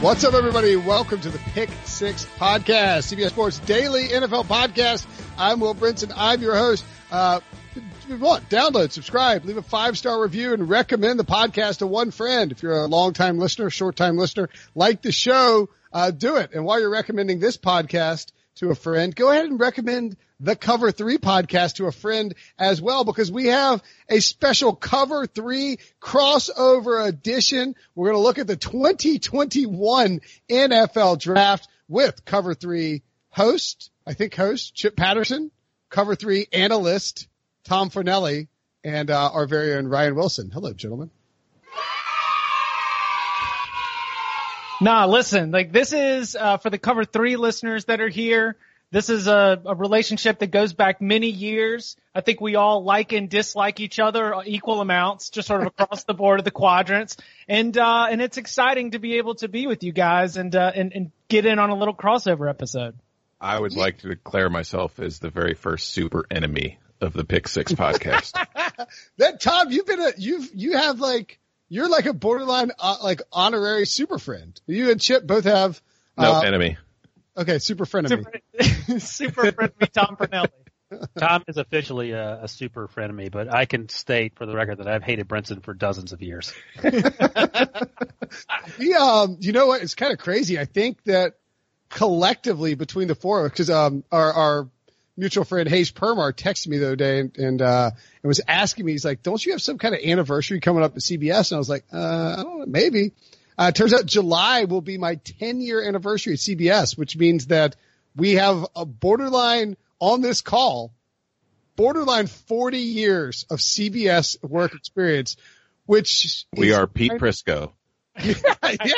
What's up, everybody? Welcome to the Pick Six Podcast, CBS Sports Daily NFL Podcast. I'm Will Brinson. I'm your host. Download, subscribe, leave a 5-star review, and recommend the podcast to one friend. If you're a long-time listener, short-time listener, like the show, do it. And while you're recommending this podcast to a friend, go ahead and recommend the Cover 3 podcast to a friend as well, because we have a special Cover 3 crossover edition. We're going to look at the 2021 NFL Draft with Cover 3 host Chip Patterson, Cover 3 analyst Tom Fornelli, and our very own Ryan Wilson. Hello, gentlemen. Nah, listen, like this is for the Cover 3 listeners that are here. This is a relationship that goes back many years. I think we all like and dislike each other equal amounts, just sort of across the board of the quadrants. And it's exciting to be able to be with you guys and get in on a little crossover episode. I would like to declare myself as the very first super enemy of the Pick Six podcast. That Tom, you're like a borderline honorary super friend. You and Chip both have no enemy. Okay, super frenemy. Super frenemy Tom Fornelli. Tom is officially a super frenemy, but I can state for the record that I've hated Brinson for dozens of years. You know what? It's kind of crazy. I think that collectively between the four of us, because our mutual friend Hayes Permar texted me the other day and was asking me, he's like, don't you have some kind of anniversary coming up at CBS? And I was like, I don't know, maybe. It turns out July will be my 10-year anniversary at CBS, which means that we have a borderline 40 years of CBS work experience, which we are Pete Prisco. Yeah.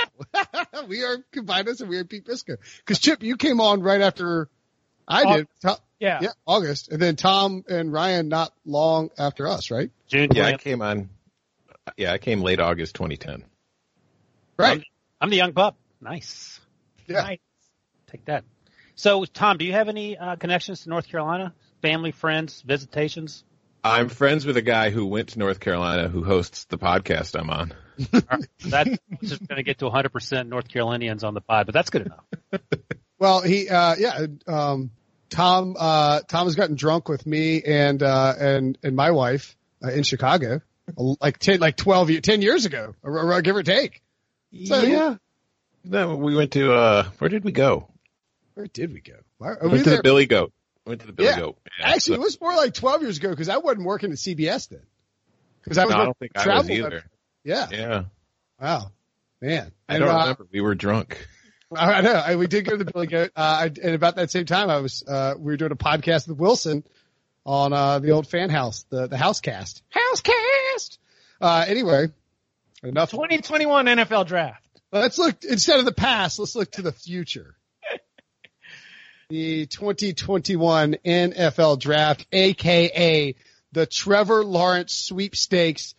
We are combined us and we are Pete Prisco. Because Chip, you came on right after I did. Yeah, August, and then Tom and Ryan not long after us, right? June. Yeah, I came late August 2010. Right. I'm the young pup. Nice. Yeah. Nice. Take that. So, Tom, do you have any connections to North Carolina? Family, friends, visitations? I'm friends with a guy who went to North Carolina who hosts the podcast I'm on. All right. That's just going to get to 100% North Carolinians on the pod, but that's good enough. Well, Tom has gotten drunk with me and my wife in Chicago, like 10 years ago, give or take. So, yeah. No, we went to where did we go? Where did we go? Went to the Billy Goat. Yeah, actually, so. It was more like 12 years ago because I wasn't working at CBS then. Because I don't think I was either. Yeah. Wow, man. I don't remember. We were drunk. I know. We did go to the Billy Goat. And about that same time, we were doing a podcast with Wilson on the old Fan House, the Housecast. Housecast. Anyway. Enough. 2021 NFL Draft. Let's look, instead of the past, let's look to the future. The 2021 NFL Draft, a.k.a. the Trevor Lawrence sweepstakes.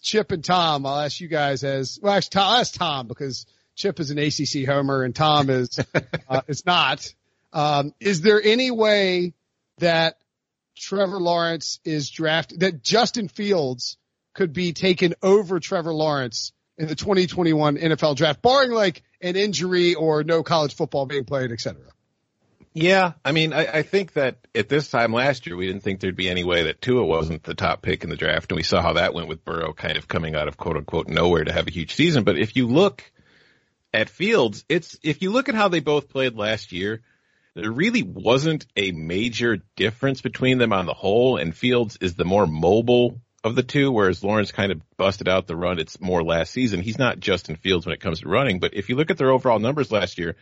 Chip and Tom, I'll ask you guys I'll ask Tom because Chip is an ACC homer and Tom is is not. Is there any way that Trevor Lawrence is drafted, that Justin Fields could be taken over Trevor Lawrence in the 2021 NFL Draft, barring like an injury or no college football being played, et cetera? Yeah. I mean, I think that at this time last year, we didn't think there'd be any way that Tua wasn't the top pick in the draft. And we saw how that went with Burrow kind of coming out of quote unquote nowhere to have a huge season. But if you look at Fields, if you look at how they both played last year, there really wasn't a major difference between them on the whole. And Fields is the more mobile of the two, whereas Lawrence kind of busted out the run. It's more last season. He's not Justin Fields when it comes to running, but if you look at their overall numbers last year,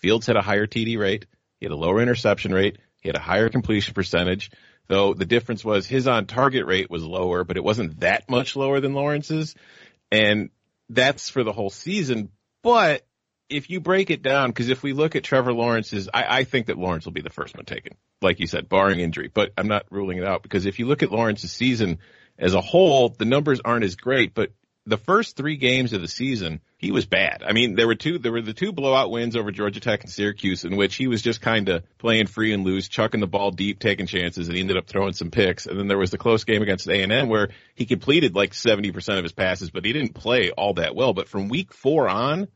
Fields had a higher TD rate. He had a lower interception rate. He had a higher completion percentage, though the difference was his on-target rate was lower, but it wasn't that much lower than Lawrence's, and that's for the whole season. But if you break it down, because if we look at Trevor Lawrence's, I think that Lawrence will be the first one taken, like you said, barring injury, but I'm not ruling it out, because if you look at Lawrence's season – as a whole, the numbers aren't as great, but the first three games of the season, he was bad. I mean, there were the two blowout wins over Georgia Tech and Syracuse in which he was just kind of playing free and loose, chucking the ball deep, taking chances, and he ended up throwing some picks. And then there was the close game against A&M where he completed like 70% of his passes, but he didn't play all that well. But from week 4 on,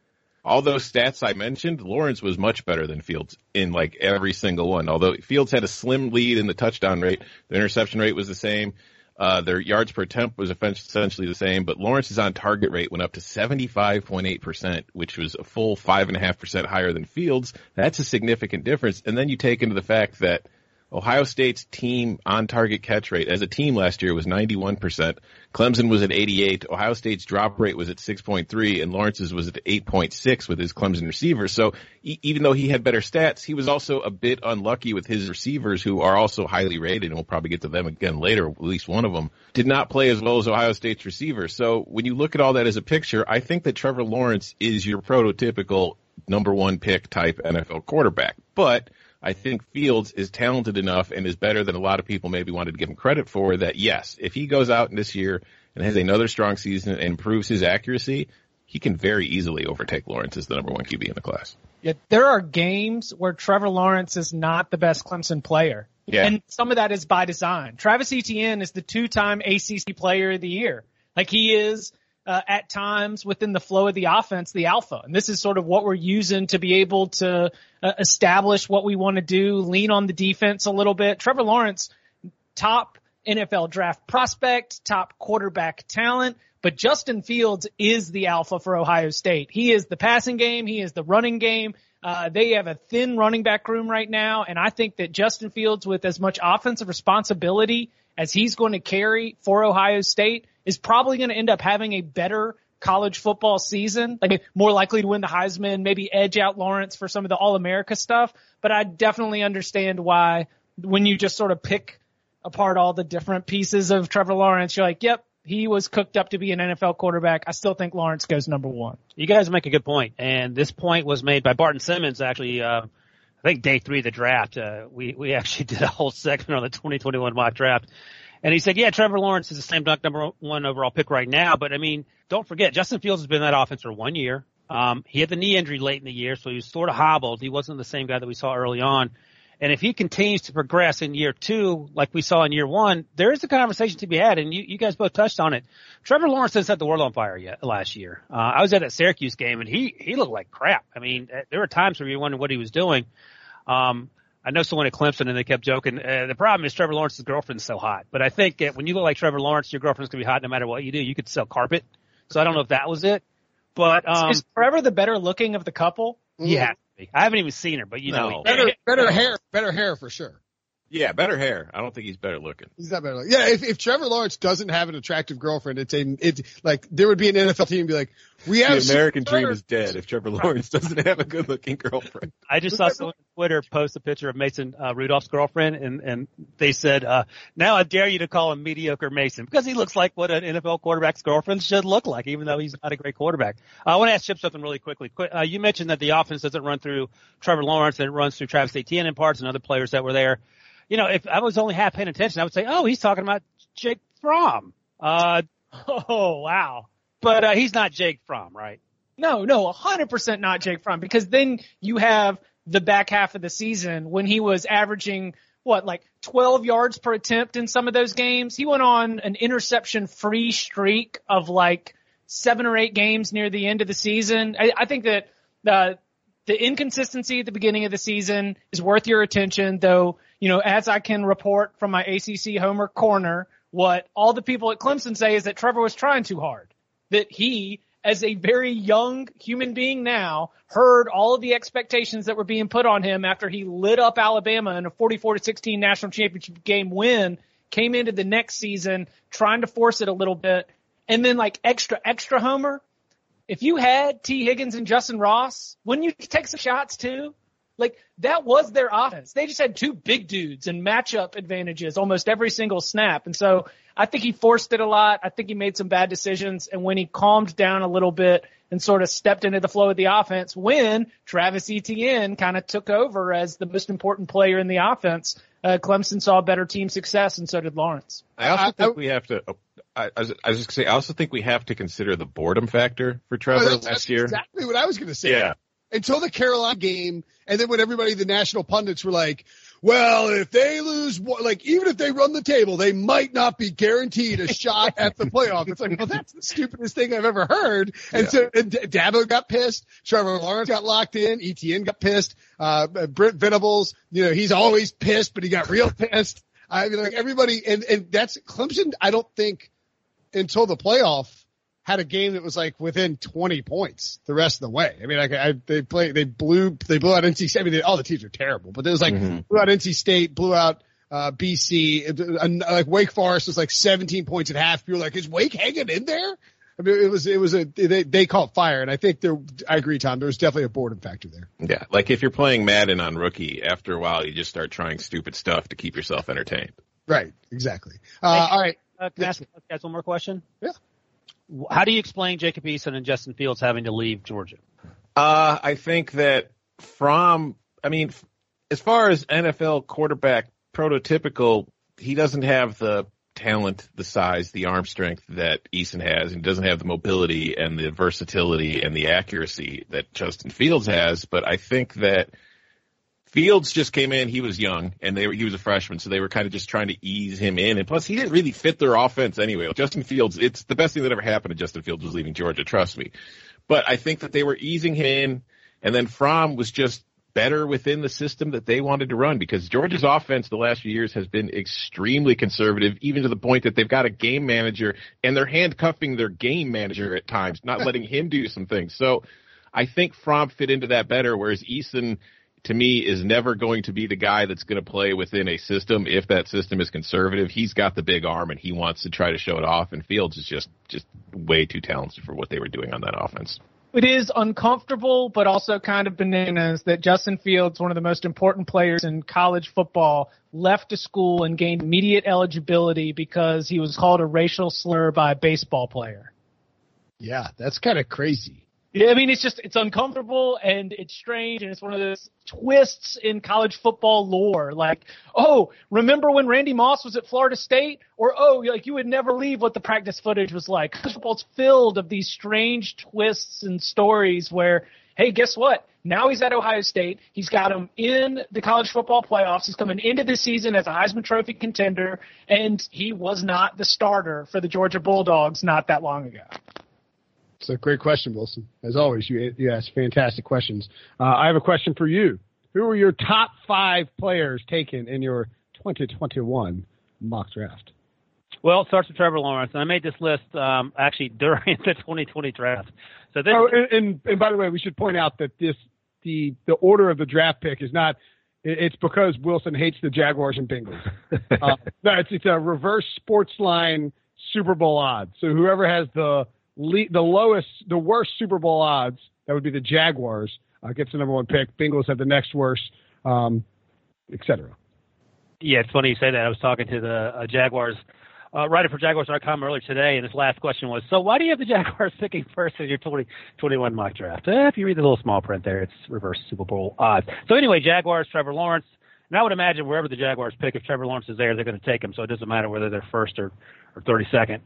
all those stats I mentioned, Lawrence was much better than Fields in like every single one. Although Fields had a slim lead in the touchdown rate, the interception rate was the same. Their yards per attempt was essentially the same, but Lawrence's on-target rate went up to 75.8%, which was a full 5.5% higher than Fields. That's a significant difference. And then you take into the fact that Ohio State's team on-target catch rate as a team last year was 91%. Clemson was at 88%. Ohio State's drop rate was at 6.3%, and Lawrence's was at 8.6% with his Clemson receivers. So even though he had better stats, he was also a bit unlucky with his receivers, who are also highly rated, and we'll probably get to them again later. At least one of them did not play as well as Ohio State's receivers. So when you look at all that as a picture, I think that Trevor Lawrence is your prototypical number one pick type NFL quarterback. But I think Fields is talented enough and is better than a lot of people maybe wanted to give him credit for, that yes, if he goes out this year and has another strong season and improves his accuracy, he can very easily overtake Lawrence as the number one QB in the class. Yeah, there are games where Trevor Lawrence is not the best Clemson player. Yeah. And some of that is by design. Travis Etienne is the two-time ACC player of the year. Like, he is at times within the flow of the offense, the alpha. And this is sort of what we're using to be able to establish what we want to do, lean on the defense a little bit. Trevor Lawrence, top NFL draft prospect, top quarterback talent, but Justin Fields is the alpha for Ohio State. He is the passing game. He is the running game. They have a thin running back room right now, and I think that Justin Fields, with as much offensive responsibility as he's going to carry for Ohio State, is probably going to end up having a better college football season, like more likely to win the Heisman, maybe edge out Lawrence for some of the All-America stuff. But I definitely understand why, when you just sort of pick apart all the different pieces of Trevor Lawrence, you're like, yep, he was cooked up to be an NFL quarterback. I still think Lawrence goes number one. You guys make a good point. And this point was made by Barton Simmons, actually, I think day three of the draft. We actually did a whole segment on the 2021 mock draft. And he said, yeah, Trevor Lawrence is the slam dunk number one overall pick right now. But, I mean, don't forget, Justin Fields has been in that offense for 1 year. He had the knee injury late in the year, so he was sort of hobbled. He wasn't the same guy that we saw early on. And if he continues to progress in year two, like we saw in year one, there is a conversation to be had, and you guys both touched on it. Trevor Lawrence has set the world on fire yet last year. I was at a Syracuse game, and he looked like crap. I mean, there were times where you wondered what he was doing. I know someone at Clemson, and they kept joking. The problem is Trevor Lawrence's girlfriend's so hot. But I think when you look like Trevor Lawrence, your girlfriend's going to be hot no matter what you do. You could sell carpet. So I don't know if that was it. But is Trevor the better looking of the couple? Yeah. I haven't even seen her, but you know. Better hair for sure. Yeah, better hair. I don't think he's better looking. He's not better looking. Yeah, if Trevor Lawrence doesn't have an attractive girlfriend, it's like there would be an NFL team be like, we have the American dream is dead if Trevor Lawrence doesn't have a good looking girlfriend. I just saw someone on Twitter post a picture of Mason Rudolph's girlfriend, and they said, now I dare you to call him mediocre Mason, because he looks like what an NFL quarterback's girlfriend should look like, even though he's not a great quarterback. I want to ask Chip something really quickly. You mentioned that the offense doesn't run through Trevor Lawrence, and it runs through Travis Etienne in parts and other players that were there. You know, if I was only half paying attention, I would say, oh, he's talking about Jake Fromm. Oh, wow. But he's not Jake Fromm, right? No, 100% not Jake Fromm, because then you have the back half of the season when he was averaging, like 12 yards per attempt in some of those games. He went on an interception-free streak of like 7 or 8 games near the end of the season. I think that the inconsistency at the beginning of the season is worth your attention, though, you know, as I can report from my ACC Homer Corner, what all the people at Clemson say is that Trevor was trying too hard, that he, as a very young human being now, heard all of the expectations that were being put on him after he lit up Alabama in a 44-16 national championship game win, came into the next season trying to force it a little bit, and then like extra Homer. If you had T. Higgins and Justyn Ross, wouldn't you take some shots too? Like, that was their offense. They just had two big dudes and matchup advantages almost every single snap. And so I think he forced it a lot. I think he made some bad decisions. And when he calmed down a little bit and sort of stepped into the flow of the offense, when Travis Etienne kind of took over as the most important player in the offense, Clemson saw better team success, and so did Lawrence. I also think we have to I also think we have to consider the boredom factor for Trevor last year. Exactly what I was going to say. Yeah. until the Carolina game, and then when everybody, the national pundits were like, well, if they lose, like, even if they run the table, they might not be guaranteed a shot at the playoff. It's like, well, that's the stupidest thing I've ever heard. And so Dabo got pissed. Trevor Lawrence got locked in. Etienne got pissed. Brent Venables, you know, he's always pissed, but he got real pissed. I mean, like, everybody, and that's Clemson. I don't think until the playoff had a game that was like within 20 points the rest of the way. I mean, like, they blew out NC State. I mean, all the teams are terrible, but it was like blew out NC State, blew out BC, like Wake Forest was like 17 points at half. You were like, is Wake hanging in there? I mean, they caught fire, and I think I agree, Tom, there was definitely a boredom factor there. Yeah, like if you're playing Madden on rookie, after a while you just start trying stupid stuff to keep yourself entertained. Right, exactly. All right. Can I ask one more question? Yeah. How do you explain Jacob Eason and Justin Fields having to leave Georgia? I think that as far as NFL quarterback prototypical, he doesn't have the talent, the size, the arm strength that Eason has, and doesn't have the mobility and the versatility and the accuracy that Justin Fields has. But I think that Fields just came in, he was young, and he was a freshman, so they were kind of just trying to ease him in. And plus, he didn't really fit their offense anyway. Like Justin Fields, it's the best thing that ever happened to Justin Fields was leaving Georgia, trust me. But I think that they were easing him in, and then Fromm was just better within the system that they wanted to run, because Georgia's offense the last few years has been extremely conservative, even to the point that they've got a game manager, and they're handcuffing their game manager at times, not letting him do some things. So I think Fromm fit into that better, whereas Eason – to me, is never going to be the guy that's going to play within a system if that system is conservative. He's got the big arm, and he wants to try to show it off, and Fields is just way too talented for what they were doing on that offense. It is uncomfortable, but also kind of bananas that Justin Fields, one of the most important players in college football, left a school and gained immediate eligibility because he was called a racial slur by a baseball player. Yeah, that's kind of crazy. Yeah, I mean, it's uncomfortable, and it's strange, and it's one of those twists in college football lore. Like, oh, remember when Randy Moss was at Florida State? Or, oh, like you would never leave what the practice footage was like. College football's filled of these strange twists and stories where, hey, guess what? Now he's at Ohio State. He's got him in the college football playoffs. He's coming into the season as a Heisman Trophy contender, and he was not the starter for the Georgia Bulldogs not that long ago. It's a great question, Wilson. As always, you ask fantastic questions. I have a question for you. Who are your top 5 players taken in your 2021 mock draft? Well, it starts with Trevor Lawrence, and I made this list actually during the 2020 draft. So this. Oh, and by the way, we should point out that the order of the draft pick is not. It's because Wilson hates the Jaguars and Bengals. No, it's a reverse sports line Super Bowl odds. So whoever has the worst Super Bowl odds, that would be the Jaguars, gets the number 1 pick. Bengals have the next worst, et cetera. Yeah, it's funny you say that. I was talking to the Jaguars writer for Jaguars.com earlier today, and his last question was, so why do you have the Jaguars picking first in your 2021 mock draft? If you read the little small print there, it's reverse Super Bowl odds. So anyway, Jaguars, Trevor Lawrence. And I would imagine wherever the Jaguars pick, if Trevor Lawrence is there, they're going to take him. So it doesn't matter whether they're first or 32nd.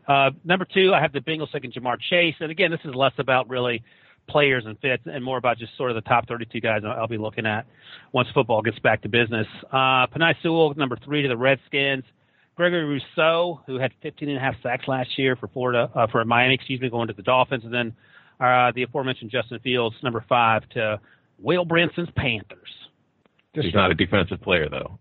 Number 2, I have the Bengals taking J'Marr Chase. And again, this is less about really players and fits and more about just sort of the top 32 guys I'll be looking at once football gets back to business. Penei Sewell, number 3 to the Redskins. Gregory Rousseau, who had 15.5 sacks last year for Miami, going to the Dolphins. And then the aforementioned Justin Fields, number 5 to Will Brinson's Panthers. He's not a defensive player, though.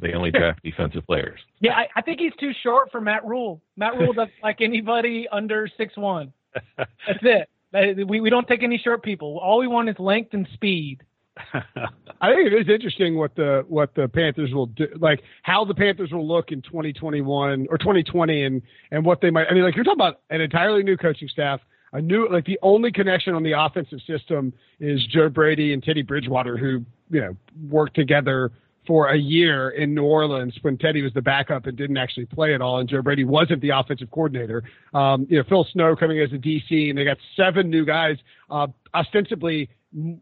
They only draft defensive players. Yeah, I think he's too short for Matt Rule. Matt Rule doesn't like anybody under 6'1". That's it. We don't take any short people. All we want is length and speed. I think it is interesting what the Panthers will do, like how the Panthers will look in 2021 or 2020, and what they might. I mean, like you're talking about an entirely new coaching staff. A new, like the only connection on the offensive system is Joe Brady and Teddy Bridgewater, who, you know, worked together for a year in New Orleans when Teddy was the backup and didn't actually play at all, and Joe Brady wasn't the offensive coordinator. You know, Phil Snow coming as a DC, and they got 7 new guys. Ostensibly,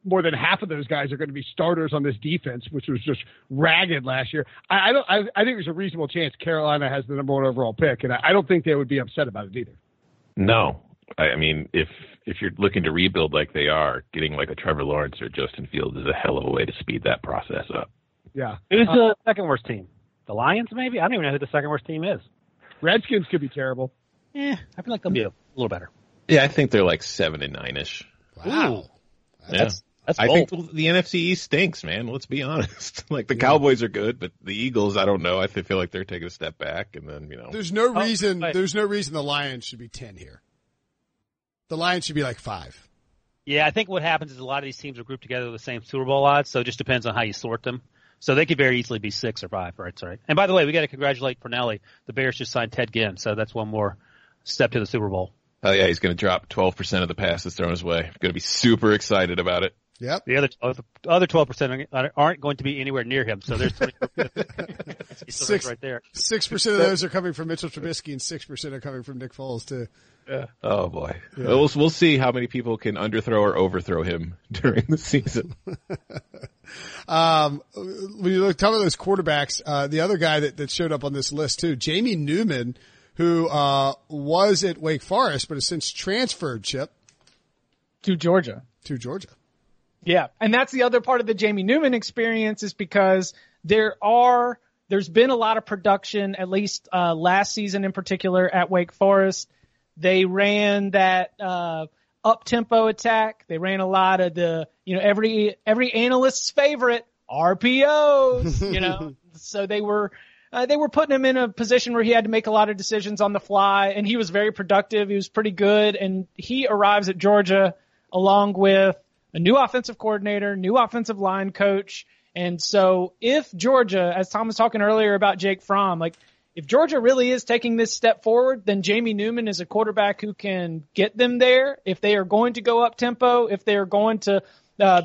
more than half of those guys are going to be starters on this defense, which was just ragged last year. I think there's a reasonable chance Carolina has the number 1 overall pick, and I don't think they would be upset about it either. No. I mean, if you're looking to rebuild like they are, getting like a Trevor Lawrence or Justin Fields is a hell of a way to speed that process up. Yeah. Who's the second worst team? The Lions, maybe? I don't even know who the second worst team is. Redskins could be terrible. Yeah, I feel like they'll be a little better. Yeah, I think they're like 7-9-ish. Wow. That's bold. Think the NFC East stinks, man. Let's be honest. Like, the Cowboys are good, but the Eagles, I don't know. I feel like they're taking a step back, and then, you know. There's no reason the Lions should be 10 here. The Lions should be like 5. Yeah, I think what happens is a lot of these teams are grouped together with the same Super Bowl odds, so it just depends on how you sort them. So they could very easily be 6 or 5, right? Sorry. And by the way, we got to congratulate Fornelli. The Bears just signed Ted Ginn, so that's one more step to the Super Bowl. Oh yeah, he's going to drop 12% of the passes thrown his way. I'm going to be super excited about it. Yep. The other 12% aren't going to be anywhere near him. So there's 20%. 6 right there. 6% of those are coming from Mitchell Trubisky, and 6% are coming from Nick Foles too. Yeah. Oh boy. Yeah. We'll see how many people can underthrow or overthrow him during the season. When you talk about those quarterbacks, the other guy that showed up on this list too, Jamie Newman, who was at Wake Forest but has since transferred, Chip. To Georgia. Yeah, and that's the other part of the Jamie Newman experience is because there's been a lot of production, at least last season in particular at Wake Forest. They ran that up-tempo attack. They ran a lot of the, every analyst's favorite, RPOs, So they were putting him in a position where he had to make a lot of decisions on the fly, and he was very productive. He was pretty good, and he arrives at Georgia along with a new offensive coordinator, new offensive line coach. And so if Georgia, as Tom was talking earlier about Jake Fromm, like if Georgia really is taking this step forward, then Jamie Newman is a quarterback who can get them there. If they are going to go up tempo, if they are going to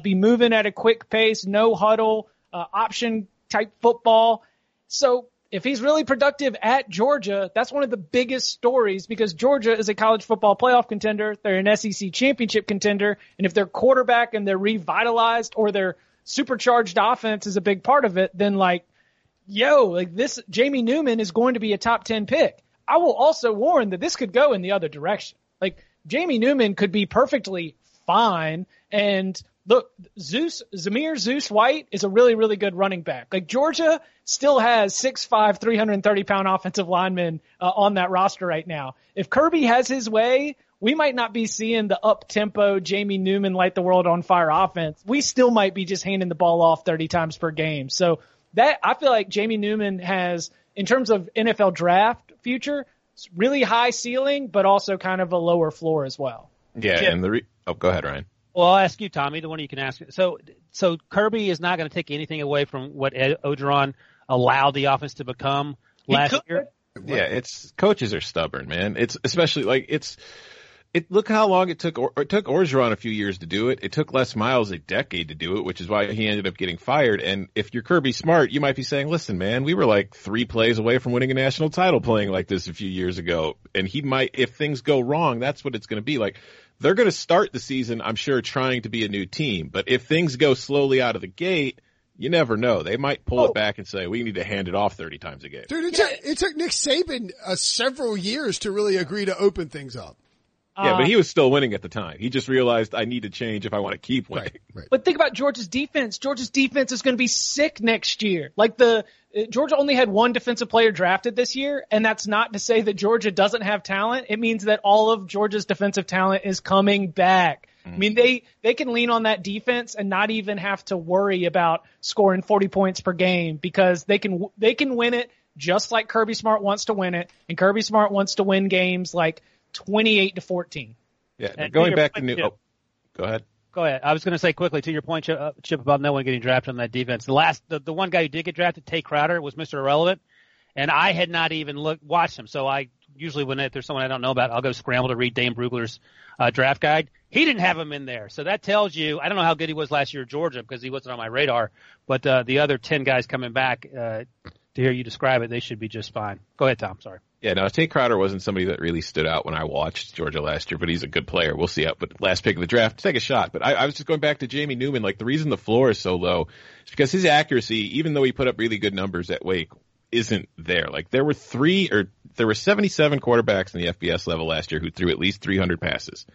be moving at a quick pace, no huddle, option type football. So if he's really productive at Georgia, that's one of the biggest stories because Georgia is a college football playoff contender. They're an SEC championship contender. And if their quarterback and their revitalized or their supercharged offense is a big part of it, then this Jamie Newman is going to be a top 10 pick. I will also warn that this could go in the other direction. Like Jamie Newman could be perfectly fine. And look, J'Marr White is a really, really good running back. Like Georgia still has 6'5", 330-pound offensive linemen on that roster right now. If Kirby has his way, we might not be seeing the up-tempo Jamie Newman light the world on fire offense. We still might be just handing the ball off 30 times per game. So that I feel like Jamie Newman has, in terms of NFL draft future, really high ceiling, but also kind of a lower floor as well. Yeah, Chip. And oh, go ahead, Ryan. Well, I'll ask you, Tommy, the one you can ask. So Kirby is not going to take anything away from what Ed Orgeron allowed the offense to become last year. Yeah, coaches are stubborn, man. It's especially look how long it took Orgeron a few years to do it. It took Les Miles a decade to do it, which is why he ended up getting fired. And if you're Kirby Smart, you might be saying, listen, man, we were like 3 plays away from winning a national title playing like this a few years ago. And he might, if things go wrong, that's what it's going to be like. They're going to start the season, I'm sure, trying to be a new team. But if things go slowly out of the gate, you never know. They might pull it back and say, we need to hand it off 30 times a game. Dude, it took Nick Saban several years to really agree to open things up. Yeah, but he was still winning at the time. He just realized I need to change if I want to keep winning. Right. But think about Georgia's defense. Georgia's defense is going to be sick next year. Like Georgia only had 1 defensive player drafted this year, and that's not to say that Georgia doesn't have talent. It means that all of Georgia's defensive talent is coming back. Mm-hmm. I mean, they can lean on that defense and not even have to worry about scoring 40 points per game because they can win it just like Kirby Smart wants to win it, and Kirby Smart wants to win games like 28-14. Yeah, and going back to new. Oh, go ahead. I was going to say quickly to your point, Chip, about no one getting drafted on that defense. The one guy who did get drafted, Tay Crowder, was Mr. Irrelevant, and I had not even watched him. So I usually if there's someone I don't know about, I'll go scramble to read Dane Brugler's draft guide. He didn't have him in there, so that tells you I don't know how good he was last year at Georgia because he wasn't on my radar. But the other 10 guys coming back, to hear you describe it, they should be just fine. Go ahead, Tom. Sorry. Yeah, no, Tay Crowder wasn't somebody that really stood out when I watched Georgia last year, but he's a good player. We'll see. But last pick of the draft, take a shot. But I was just going back to Jamie Newman. Like, the reason the floor is so low is because his accuracy, even though he put up really good numbers at Wake, isn't there. Like, there were 3 or there were 77 quarterbacks in the FBS level last year who threw at least 300 passes.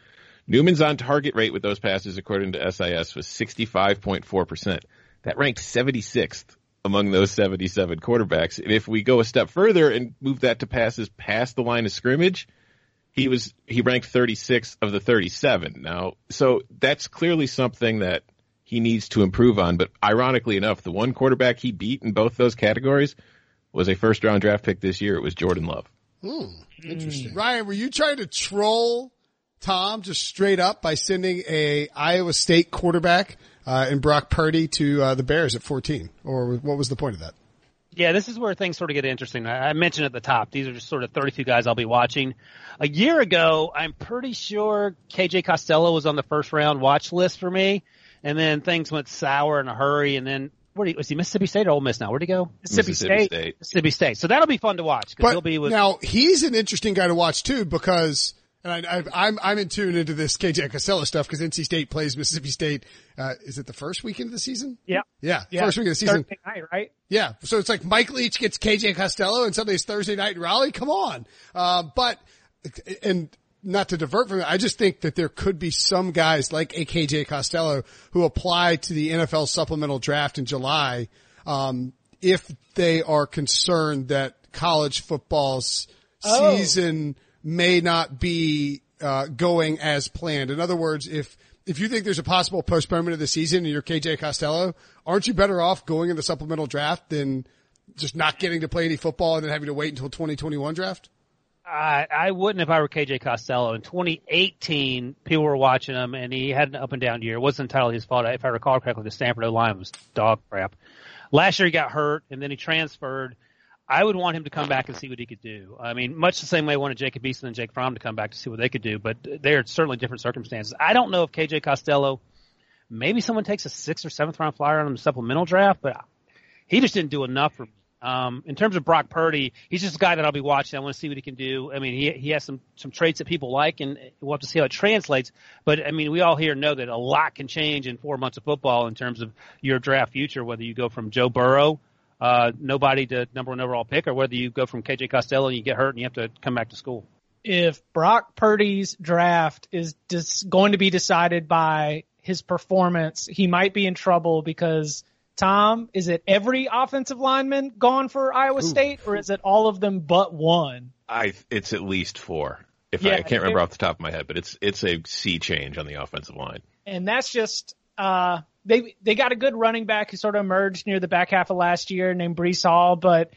Newman's on-target rate with those passes, according to SIS, was 65.4%. That ranked 76th among those 77 quarterbacks. And if we go a step further and move that to passes past the line of scrimmage, he ranked 36th of the 37 now. So that's clearly something that he needs to improve on. But ironically enough, the one quarterback he beat in both those categories was a first-round draft pick this year. It was Jordan Love. Interesting. Ryan, were you trying to troll Tom just straight up by sending a Iowa State quarterback in Brock Purdy to the Bears at 14? Or what was the point of that? Yeah, this is where things sort of get interesting. I mentioned at the top, these are just sort of 32 guys I'll be watching. A year ago, I'm pretty sure K.J. Costello was on the first-round watch list for me, and then things went sour in a hurry, and then was he Mississippi State or Ole Miss now? Where'd he go? Mississippi State. Mississippi State. So that'll be fun to watch. But he'll be with... Now, he's an interesting guy to watch, too, because – and I'm in tune into this KJ Costello stuff because NC State plays Mississippi State. Is it the first weekend of the season? Yeah. First weekend of the season. Thursday night, right? Yeah. So it's like Mike Leach gets KJ Costello and Sunday's Thursday night in Raleigh. Come on. But not to divert from it, I just think that there could be some guys like a KJ Costello who apply to the NFL supplemental draft in July, if they are concerned that college football's season may not be going as planned. In other words, if you think there's a possible postponement of the season and you're KJ Costello, aren't you better off going in the supplemental draft than just not getting to play any football and then having to wait until 2021 draft? I wouldn't if I were KJ Costello. In 2018, people were watching him, and he had an up-and-down year. It wasn't entirely his fault. If I recall correctly, the Stanford O-line was dog crap. Last year he got hurt, and then he transferred. I would want him to come back and see what he could do. I mean, much the same way I wanted Jacob Eason and Jake Fromm to come back to see what they could do, but there are certainly different circumstances. I don't know if K.J. Costello, maybe someone takes a 6th or 7th round flyer on him in the supplemental draft, but he just didn't do enough for me. In terms of Brock Purdy, he's just a guy that I'll be watching. I want to see what he can do. I mean, he has some traits that people like, and we'll have to see how it translates. But, I mean, we all here know that a lot can change in 4 months of football in terms of your draft future, whether you go from Joe Burrow, nobody to number one overall pick, or whether you go from KJ Costello and you get hurt and you have to come back to school. If Brock Purdy's draft is going to be decided by his performance, he might be in trouble because, Tom, is it every offensive lineman gone for Iowa State, or is it all of them but one? It's at least four. I can't remember off the top of my head, but it's a sea change on the offensive line. And that's just They got a good running back who sort of emerged near the back half of last year named Breece Hall, but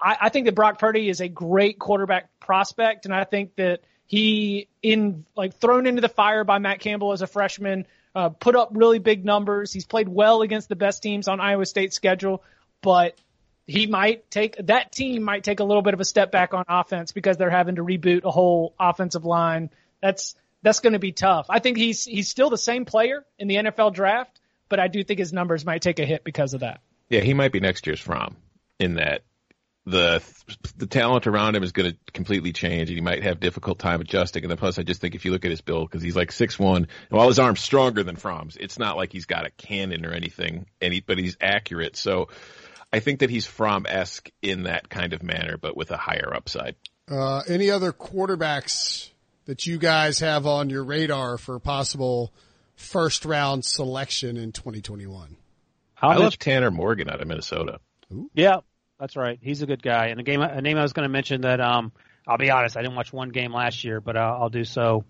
I think that Brock Purdy is a great quarterback prospect, and I think that he, thrown into the fire by Matt Campbell as a freshman, put up really big numbers. He's played well against the best teams on Iowa State's schedule, but that team might take a little bit of a step back on offense because they're having to reboot a whole offensive line. That's going to be tough. I think he's still the same player in the NFL draft, but I do think his numbers might take a hit because of that. Yeah, he might be next year's Fromm in that the talent around him is going to completely change, and he might have difficult time adjusting. And then plus, I just think if you look at his build, because he's like 6'1", and while his arm's stronger than Fromm's, it's not like he's got a cannon or anything, but he's accurate. So I think that he's Fromm-esque in that kind of manner, but with a higher upside. Any other quarterbacks that you guys have on your radar for possible – first round selection in 2021. I love Tanner Morgan out of Minnesota. Ooh. Yeah, that's right. He's a good guy. And a name I was going to mention that I'll be honest, I didn't watch one game last year, but I'll do so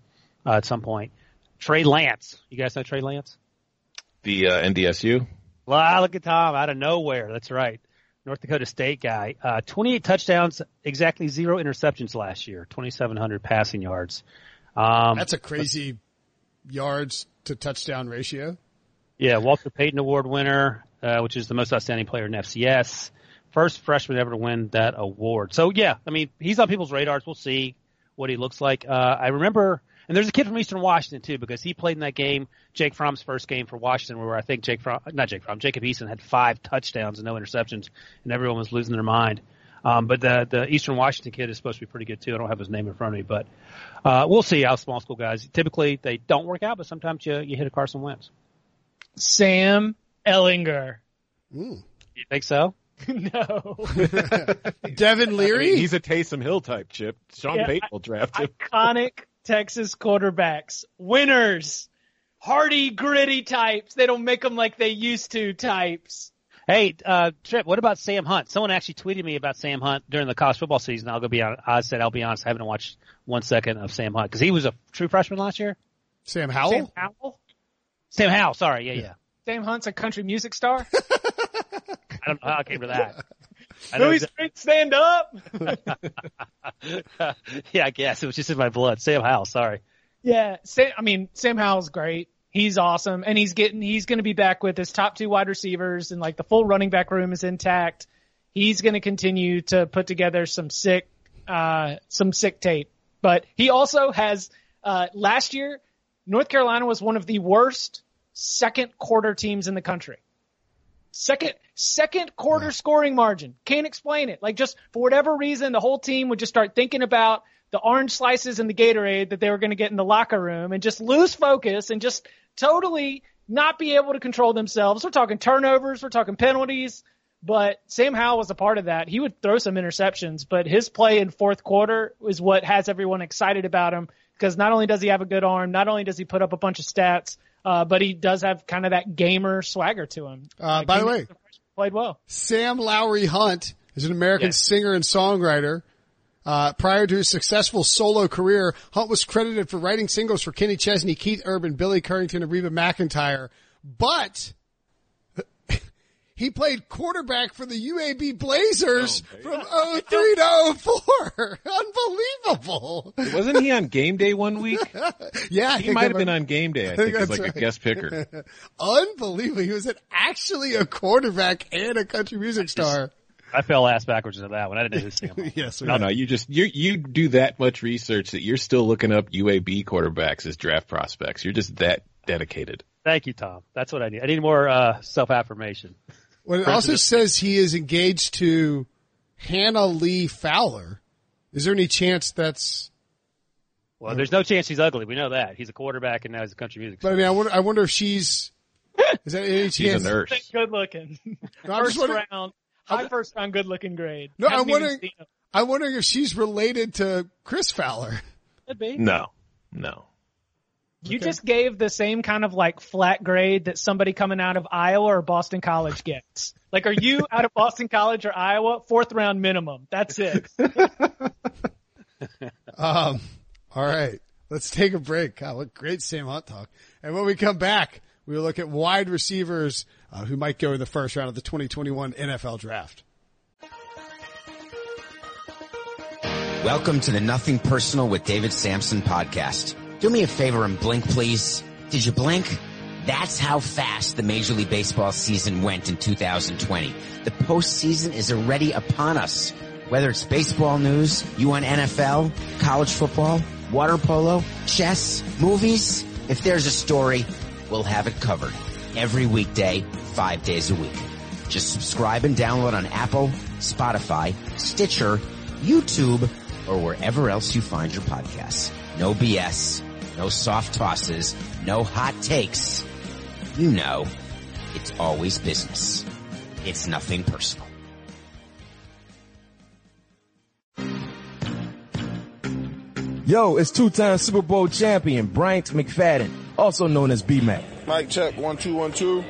at some point. Trey Lance. You guys know Trey Lance? The NDSU? Well, look at Tom out of nowhere. That's right. North Dakota State guy. 28 touchdowns, exactly 0 interceptions last year. 2,700 passing yards. That's a crazy yards to touchdown ratio. Yeah, Walter Payton Award winner, which is the most outstanding player in FCS. First freshman ever to win that award. So, yeah, I mean, he's on people's radars. We'll see what he looks like. I remember, and there's a kid from Eastern Washington, too, because he played in that game, Jake Fromm's first game for Washington, where I think Jacob Eason had 5 touchdowns and no interceptions, and everyone was losing their mind. But the Eastern Washington kid is supposed to be pretty good too. I don't have his name in front of me, but we'll see how small school guys. Typically they don't work out, but sometimes you hit a Carson Wentz. Sam Ehlinger. Ooh. You think so? No. Devin Leary? I mean, he's a Taysom Hill type, Chip. Sean Payton will draft him. Iconic Texas quarterbacks. Winners. Hardy, gritty types. They don't make them like they used to types. Hey, Chip, what about Sam Hunt? Someone actually tweeted me about Sam Hunt during the college football season. I said, I'll be honest, I haven't watched 1 second of Sam Hunt because he was a true freshman last year. Sam Howell. Sorry. Yeah. Sam Hunt's a country music star. I don't know how I came to that. Louis Street, stand up. Yeah, I guess it was just in my blood. Sam Howell. Sorry. Yeah. Sam Howell's great. He's awesome. And he's going to be back with his top two wide receivers, and like the full running back room is intact. He's going to continue to put together some sick tape, but he also has, last year, North Carolina was one of the worst second quarter teams in the country. Second quarter scoring margin. Can't explain it. Like, just for whatever reason, the whole team would just start thinking about the orange slices and the Gatorade that they were going to get in the locker room and just lose focus and just totally not be able to control themselves. We're talking turnovers. We're talking penalties. But Sam Howell was a part of that. He would throw some interceptions, but his play in fourth quarter is what has everyone excited about him, because not only does he have a good arm, not only does he put up a bunch of stats, but he does have kind of that gamer swagger to him. By the way, played well. Sam Lowry Hunt is an American singer and songwriter. Prior to his successful solo career, Hunt was credited for writing singles for Kenny Chesney, Keith Urban, Billy Currington, and Reba McEntire. But he played quarterback for the UAB Blazers from 03 to 04. Unbelievable. Wasn't he on game day 1 week? Yeah. He might have been on game day, I think as like a guest picker. Unbelievable. He was actually a quarterback and a country music star. I fell ass backwards into that one. I didn't know who Sam was. No, you do that much research that you're still looking up UAB quarterbacks as draft prospects. You're just that dedicated. Thank you, Tom. That's what I need. I need more self-affirmation. Well, it also says he is engaged to Hannah Lee Fowler. Is there any chance that's... Well, there's no chance she's ugly. We know that. He's a quarterback and now he's a country music star. But I mean, I wonder if she's... Is that any chance? She's a nurse. Good looking. First round good looking grade. No, I'm wondering if she's related to Chris Fowler. Could be. No. You just gave the same kind of like flat grade that somebody coming out of Iowa or Boston College gets. Like, are you out of Boston College or Iowa? Fourth round minimum. That's it. All right. Let's take a break. God, what great Sam Hunt talk. And when we come back, we will look at wide receivers who might go in the first round of the 2021 NFL Draft. Welcome to the Nothing Personal with David Sampson podcast. Do me a favor and blink, please. Did you blink? That's how fast the Major League Baseball season went in 2020. The postseason is already upon us. Whether it's baseball news, you on NFL, college football, water polo, chess, movies, if there's a story, we'll have it covered. Every weekday, 5 days a week. Just subscribe and download on Apple, Spotify, Stitcher, YouTube, or wherever else you find your podcasts. No BS. No soft tosses, no hot takes. You know, it's always business. It's nothing personal. Yo, it's two-time Super Bowl champion Bryant McFadden, also known as B-Mac. Mic check, 1, 2, 1, 2.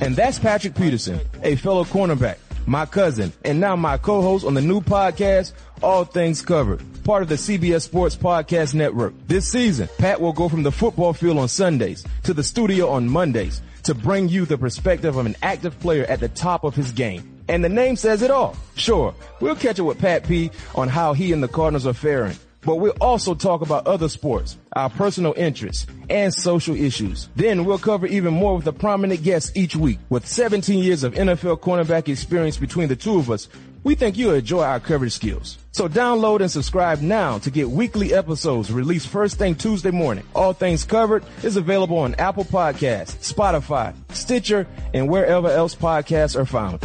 And that's Patrick Peterson, a fellow cornerback, my cousin, and now my co-host on the new podcast, All Things Covered, part of the CBS Sports Podcast Network. This season, Pat will go from the football field on Sundays to the studio on Mondays to bring you the perspective of an active player at the top of his game. And the name says it all. Sure, we'll catch up with Pat P on how he and the Cardinals are faring, but we'll also talk about other sports, our personal interests, and social issues. Then we'll cover even more with a prominent guest each week. With 17 years of NFL cornerback experience between the two of us, we think you'll enjoy our coverage skills. So download and subscribe now to get weekly episodes released first thing Tuesday morning. All Things Covered is available on Apple Podcasts, Spotify, Stitcher, and wherever else podcasts are found.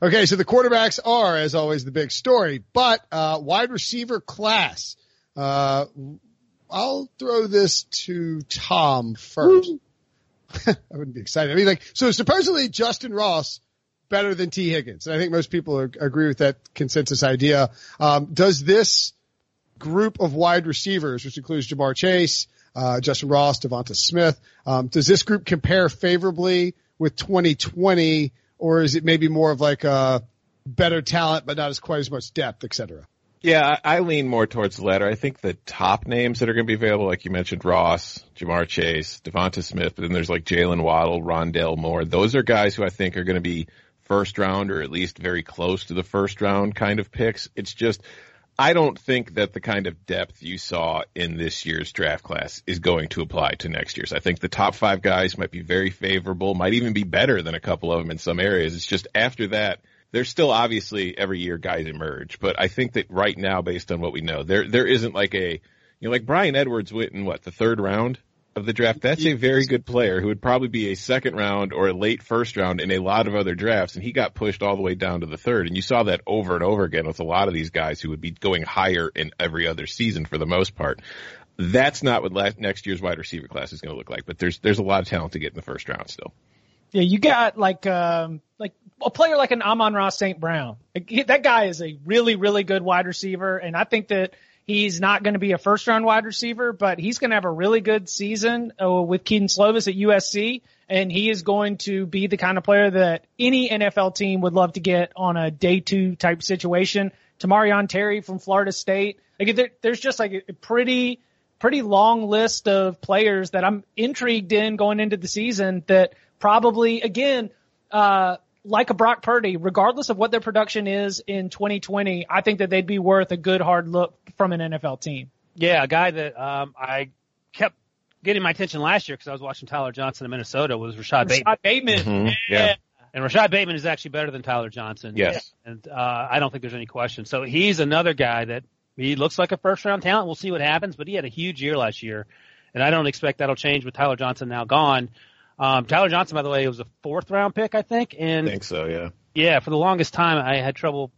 Okay, so the quarterbacks are, as always, the big story, but wide receiver class. I'll throw this to Tom first. I wouldn't be excited. I mean, like, so supposedly Justyn Ross better than T. Higgins. And I think most people agree with that consensus idea. Does this group of wide receivers, which includes J'Marr Chase, Justyn Ross, Devonta Smith, does this group compare favorably with 2020, or is it maybe more of like a better talent, but not as quite as much depth, et cetera? Yeah, I lean more towards the latter. I think the top names that are going to be available, like you mentioned, Ross, J'Marr Chase, Devonta Smith, but then there's like Jalen Waddle, Rondale Moore. Those are guys who I think are going to be first round or at least very close to the first round kind of picks. It's just, I don't think that the kind of depth you saw in this year's draft class is going to apply to next year's. I think the top five guys might be very favorable, might even be better than a couple of them in some areas. It's just after that, there's still obviously every year guys emerge, but I think that right now, based on what we know, there isn't like a, you know, like Brian Edwards went in what, the third round of the draft? That's a very good player who would probably be a second round or a late first round in a lot of other drafts, and he got pushed all the way down to the third. And you saw that over and over again with a lot of these guys who would be going higher in every other season for the most part. That's not what next year's wide receiver class is going to look like, but there's a lot of talent to get in the first round still. Yeah, you got like a player like an Amon-Ra St. Brown. That guy is a really, really good wide receiver, and I think that he's not going to be a first-round wide receiver, but he's going to have a really good season with Keaton Slovis at USC, and he is going to be the kind of player that any NFL team would love to get on a day-two type situation. Tamarion Terry from Florida State. Like, there's just like a pretty long list of players that I'm intrigued in going into the season that – probably, again, like a Brock Purdy, regardless of what their production is in 2020, I think that they'd be worth a good hard look from an NFL team. Yeah, a guy that I kept getting my attention last year because I was watching Tyler Johnson in Minnesota was Rashad Bateman. Mm-hmm. Yeah. And Rashad Bateman is actually better than Tyler Johnson. Yes. And I don't think there's any question. So he's another guy that he looks like a first-round talent. We'll see what happens, but he had a huge year last year, and I don't expect that'll change with Tyler Johnson now gone. Tyler Johnson, by the way, was a fourth-round pick, I think. And I think so, yeah. Yeah, for the longest time, I had trouble.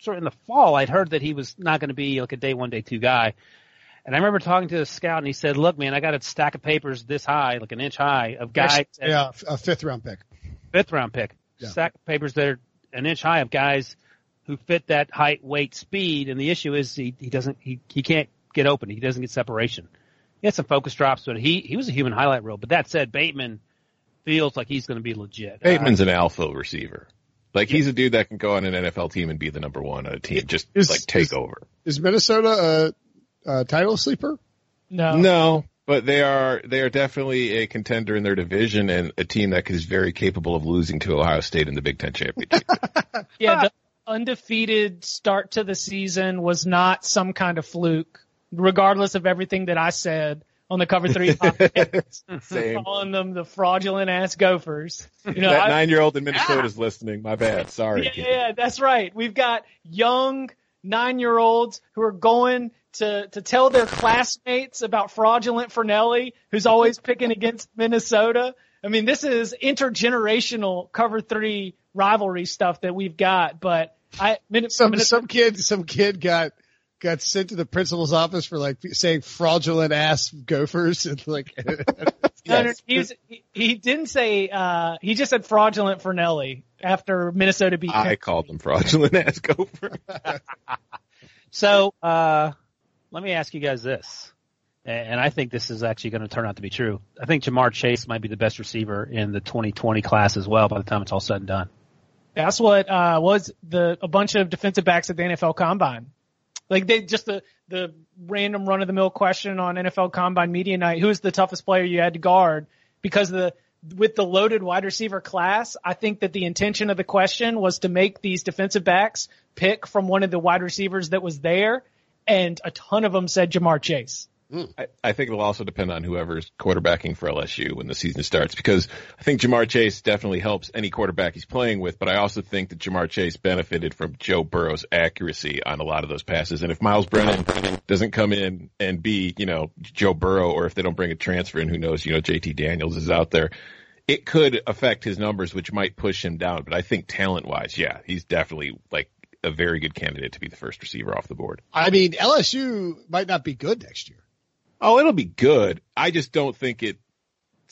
Sort of in the fall, I'd heard that he was not going to be like a day one, day two guy. And I remember talking to a scout, and he said, look, man, I got a stack of papers this high, like an inch high, of guys. Yeah, a fifth-round pick. Fifth-round pick. Yeah. Stack of papers that are an inch high of guys who fit that height, weight, speed. And the issue is he can't get open. He doesn't get separation. He had some focus drops, but he was a human highlight reel. But that said, Bateman feels like he's going to be legit. Bateman's an alpha receiver. Like, he's a dude that can go on an NFL team and be the number one on a team. Just, take over. Is Minnesota a title sleeper? No. But they are definitely a contender in their division and a team that is very capable of losing to Ohio State in the Big Ten Championship. Yeah, the undefeated start to the season was not some kind of fluke, regardless of everything that I said on the Cover 3 podcast, calling them the fraudulent-ass Gophers. You know, that 9-year-old in Minnesota's listening. My bad. Sorry. Yeah, that's right. We've got young 9-year-olds who are going to tell their classmates about fraudulent Fornelli, who's always picking against Minnesota. I mean, this is intergenerational Cover 3 rivalry stuff that we've got. But some kid got sent to the principal's office for like saying fraudulent ass Gophers and like. Yes. He didn't say. He just said fraudulent Fornelli after Minnesota beat. I called them fraudulent ass Gophers. So let me ask you guys this, and I think this is actually going to turn out to be true. I think J'Marr Chase might be the best receiver in the 2020 class as well. By the time it's all said and done, that's what was a bunch of defensive backs at the NFL Combine. Like they just the random run of the mill question on NFL Combine Media Night, who is the toughest player you had to guard? Because with the loaded wide receiver class, I think that the intention of the question was to make these defensive backs pick from one of the wide receivers that was there, and a ton of them said J'Marr Chase. I think it'll also depend on whoever's quarterbacking for LSU when the season starts, because I think J'Marr Chase definitely helps any quarterback he's playing with, but I also think that J'Marr Chase benefited from Joe Burrow's accuracy on a lot of those passes. And if Miles Brennan doesn't come in and be, you know, Joe Burrow, or if they don't bring a transfer in, who knows, you know, JT Daniels is out there. It could affect his numbers, which might push him down. But I think talent-wise, yeah, he's definitely like a very good candidate to be the first receiver off the board. I mean, LSU might not be good next year. Oh, it'll be good. I just don't think it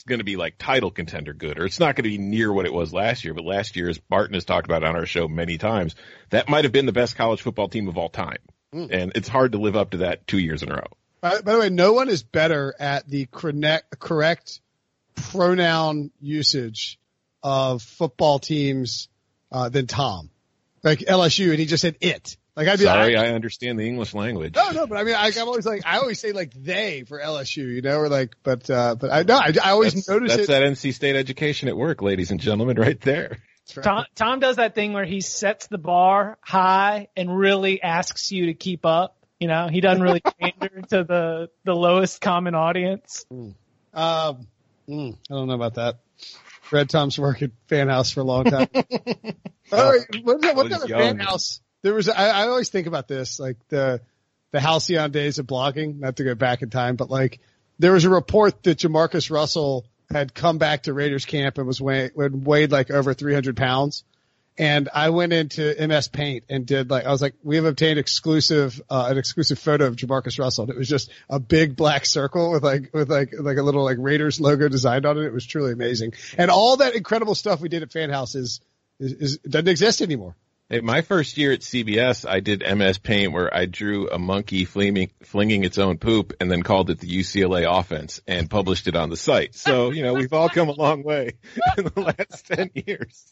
going to be like title contender good, or it's not going to be near what it was last year. But last year, as Barton has talked about on our show many times, that might have been the best college football team of all time. Mm. And it's hard to live up to that 2 years in a row. By the way, no one is better at the correct pronoun usage of football teams than Tom. Like LSU, and he just said it. Like I'd be sorry, I understand the English language. No, but I mean, I always say like they for LSU, you know, or like, but I know I always notice it. That's that NC State education at work, ladies and gentlemen, right there. Right. Tom does that thing where he sets the bar high and really asks you to keep up. You know, he doesn't really pander to the lowest common audience. I don't know about that. Red Tom's worked at Fan House for a long time. All right, what kind of Fan House? There was, I always think about this, like the halcyon days of blogging, not to go back in time, but like there was a report that Jamarcus Russell had come back to Raiders camp and weighed like over 300 pounds. And I went into MS Paint and we have obtained an exclusive photo of Jamarcus Russell. And it was just a big black circle with a little like Raiders logo designed on it. It was truly amazing. And all that incredible stuff we did at Fan House doesn't exist anymore. Hey, my first year at CBS, I did MS Paint where I drew a monkey flinging its own poop and then called it the UCLA offense and published it on the site. So, you know, we've all come a long way in the last 10 years.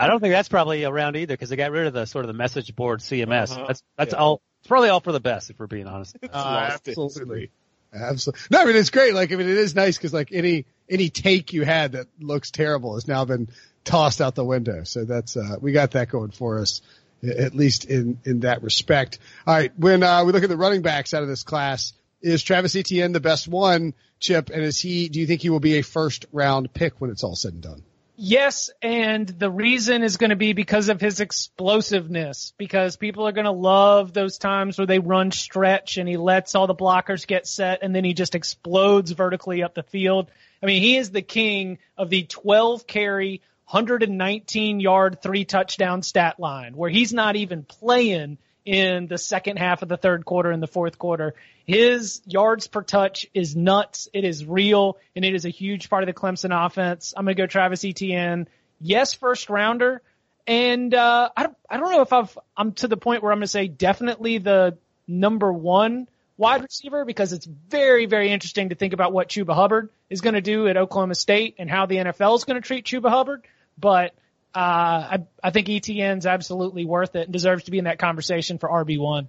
I don't think that's probably around either because they got rid of the sort of the message board CMS. Uh-huh. That's all. It's probably all for the best if we're being honest. Absolutely. Absolutely. No, I mean, it's great. Like, I mean, it is nice because like any take you had that looks terrible has now been tossed out the window. So that's, we got that going for us, at least in that respect. All right. When, we look at the running backs out of this class, is Travis Etienne the best one, Chip? And do you think he will be a first round pick when it's all said and done? Yes. And the reason is going to be because of his explosiveness, because people are going to love those times where they run stretch and he lets all the blockers get set and then he just explodes vertically up the field. I mean, he is the king of the 12 carry, 119-yard, 3-touchdown stat line where he's not even playing in the second half of the third quarter and the fourth quarter. His yards per touch is nuts. It is real, and it is a huge part of the Clemson offense. I'm going to go Travis Etienne. Yes, first-rounder. And I don't know if I'm to the point where I'm going to say definitely the number one wide receiver because it's very, very interesting to think about what Chuba Hubbard is going to do at Oklahoma State and how the NFL is going to treat Chuba Hubbard. But I think ETN's absolutely worth it and deserves to be in that conversation for RB1.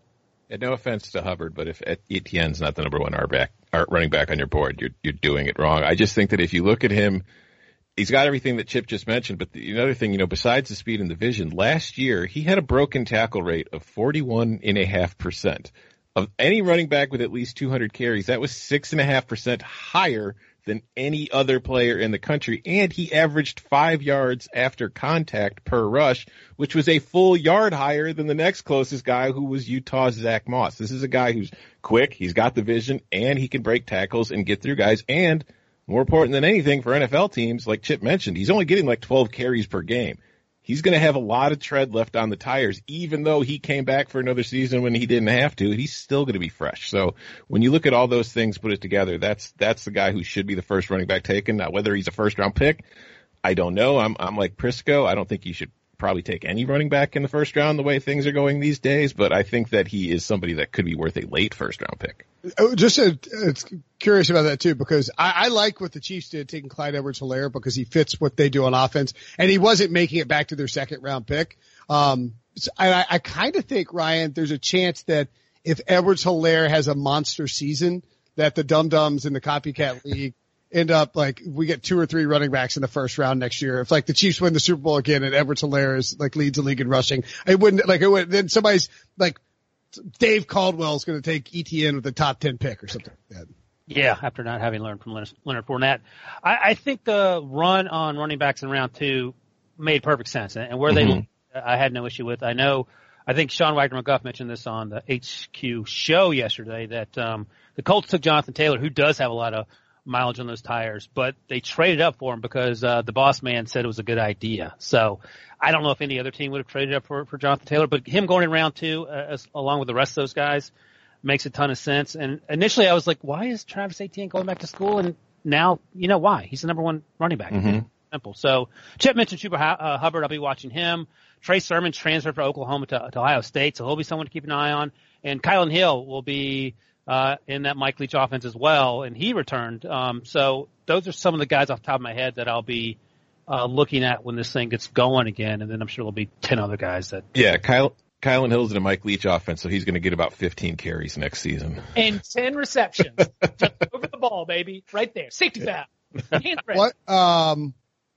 Yeah, no offense to Hubbard, but if ETN's not the number one running back on your board, you're doing it wrong. I just think that if you look at him, he's got everything that Chip just mentioned. But another thing, you know, besides the speed and the vision, last year he had a broken tackle rate of 41.5%. Of any running back with at least 200 carries, that was 6.5% higher than any other player in the country, and he averaged 5 yards after contact per rush, which was a full yard higher than the next closest guy, who was Utah's Zach Moss. This is a guy who's quick, he's got the vision, and he can break tackles and get through guys, and more important than anything for NFL teams, like Chip mentioned, he's only getting like 12 carries per game. He's going to have a lot of tread left on the tires, even though he came back for another season when he didn't have to. He's still going to be fresh. So when you look at all those things, put it together, that's the guy who should be the first running back taken. Now, whether he's a first-round pick, I don't know. I'm like Prisco. I don't think you should probably take any running back in the first round the way things are going these days, but I think that he is somebody that could be worth a late first-round pick. It's curious about that too, because I like what the Chiefs did taking Clyde Edwards-Hilaire because he fits what they do on offense, and he wasn't making it back to their second-round pick. So I kind of think, Ryan, there's a chance that if Edwards-Hilaire has a monster season, that the dum-dums in the copycat league end up like we get 2 or 3 running backs in the first round next year. If like the Chiefs win the Super Bowl again and Edwards-Hilaire is like leads the league in rushing, then somebody's like Dave Caldwell is going to take ETN with the top 10 pick or something like that. Yeah, after not having learned from Leonard Fournette. I think the run on running backs in round 2 made perfect sense. And where they, I had no issue with. I think Sean Wagner-McGuff mentioned this on the HQ show yesterday that the Colts took Jonathan Taylor, who does have a lot of mileage on those tires, but they traded up for him because the boss man said it was a good idea. So I don't know if any other team would have traded up for Jonathan Taylor, but him going in round 2 along with the rest of those guys makes a ton of sense. And initially I was like, why is Travis Etienne going back to school? And now you know why. He's the number one running back. Mm-hmm. Simple. So Chip mentioned Chuba Hubbard. I'll be watching him. Trey Sermon transferred from Oklahoma to Ohio State, so he'll be someone to keep an eye on. And Kylan Hill will be in that Mike Leach offense as well, and he returned. So those are some of the guys off the top of my head that I'll be looking at when this thing gets going again, and then I'm sure there'll be 10 other guys that. Yeah, Kylan Hill's in a Mike Leach offense, so he's going to get about 15 carries next season. And 10 receptions. Just over the ball, baby. Right there. Safety foul. What?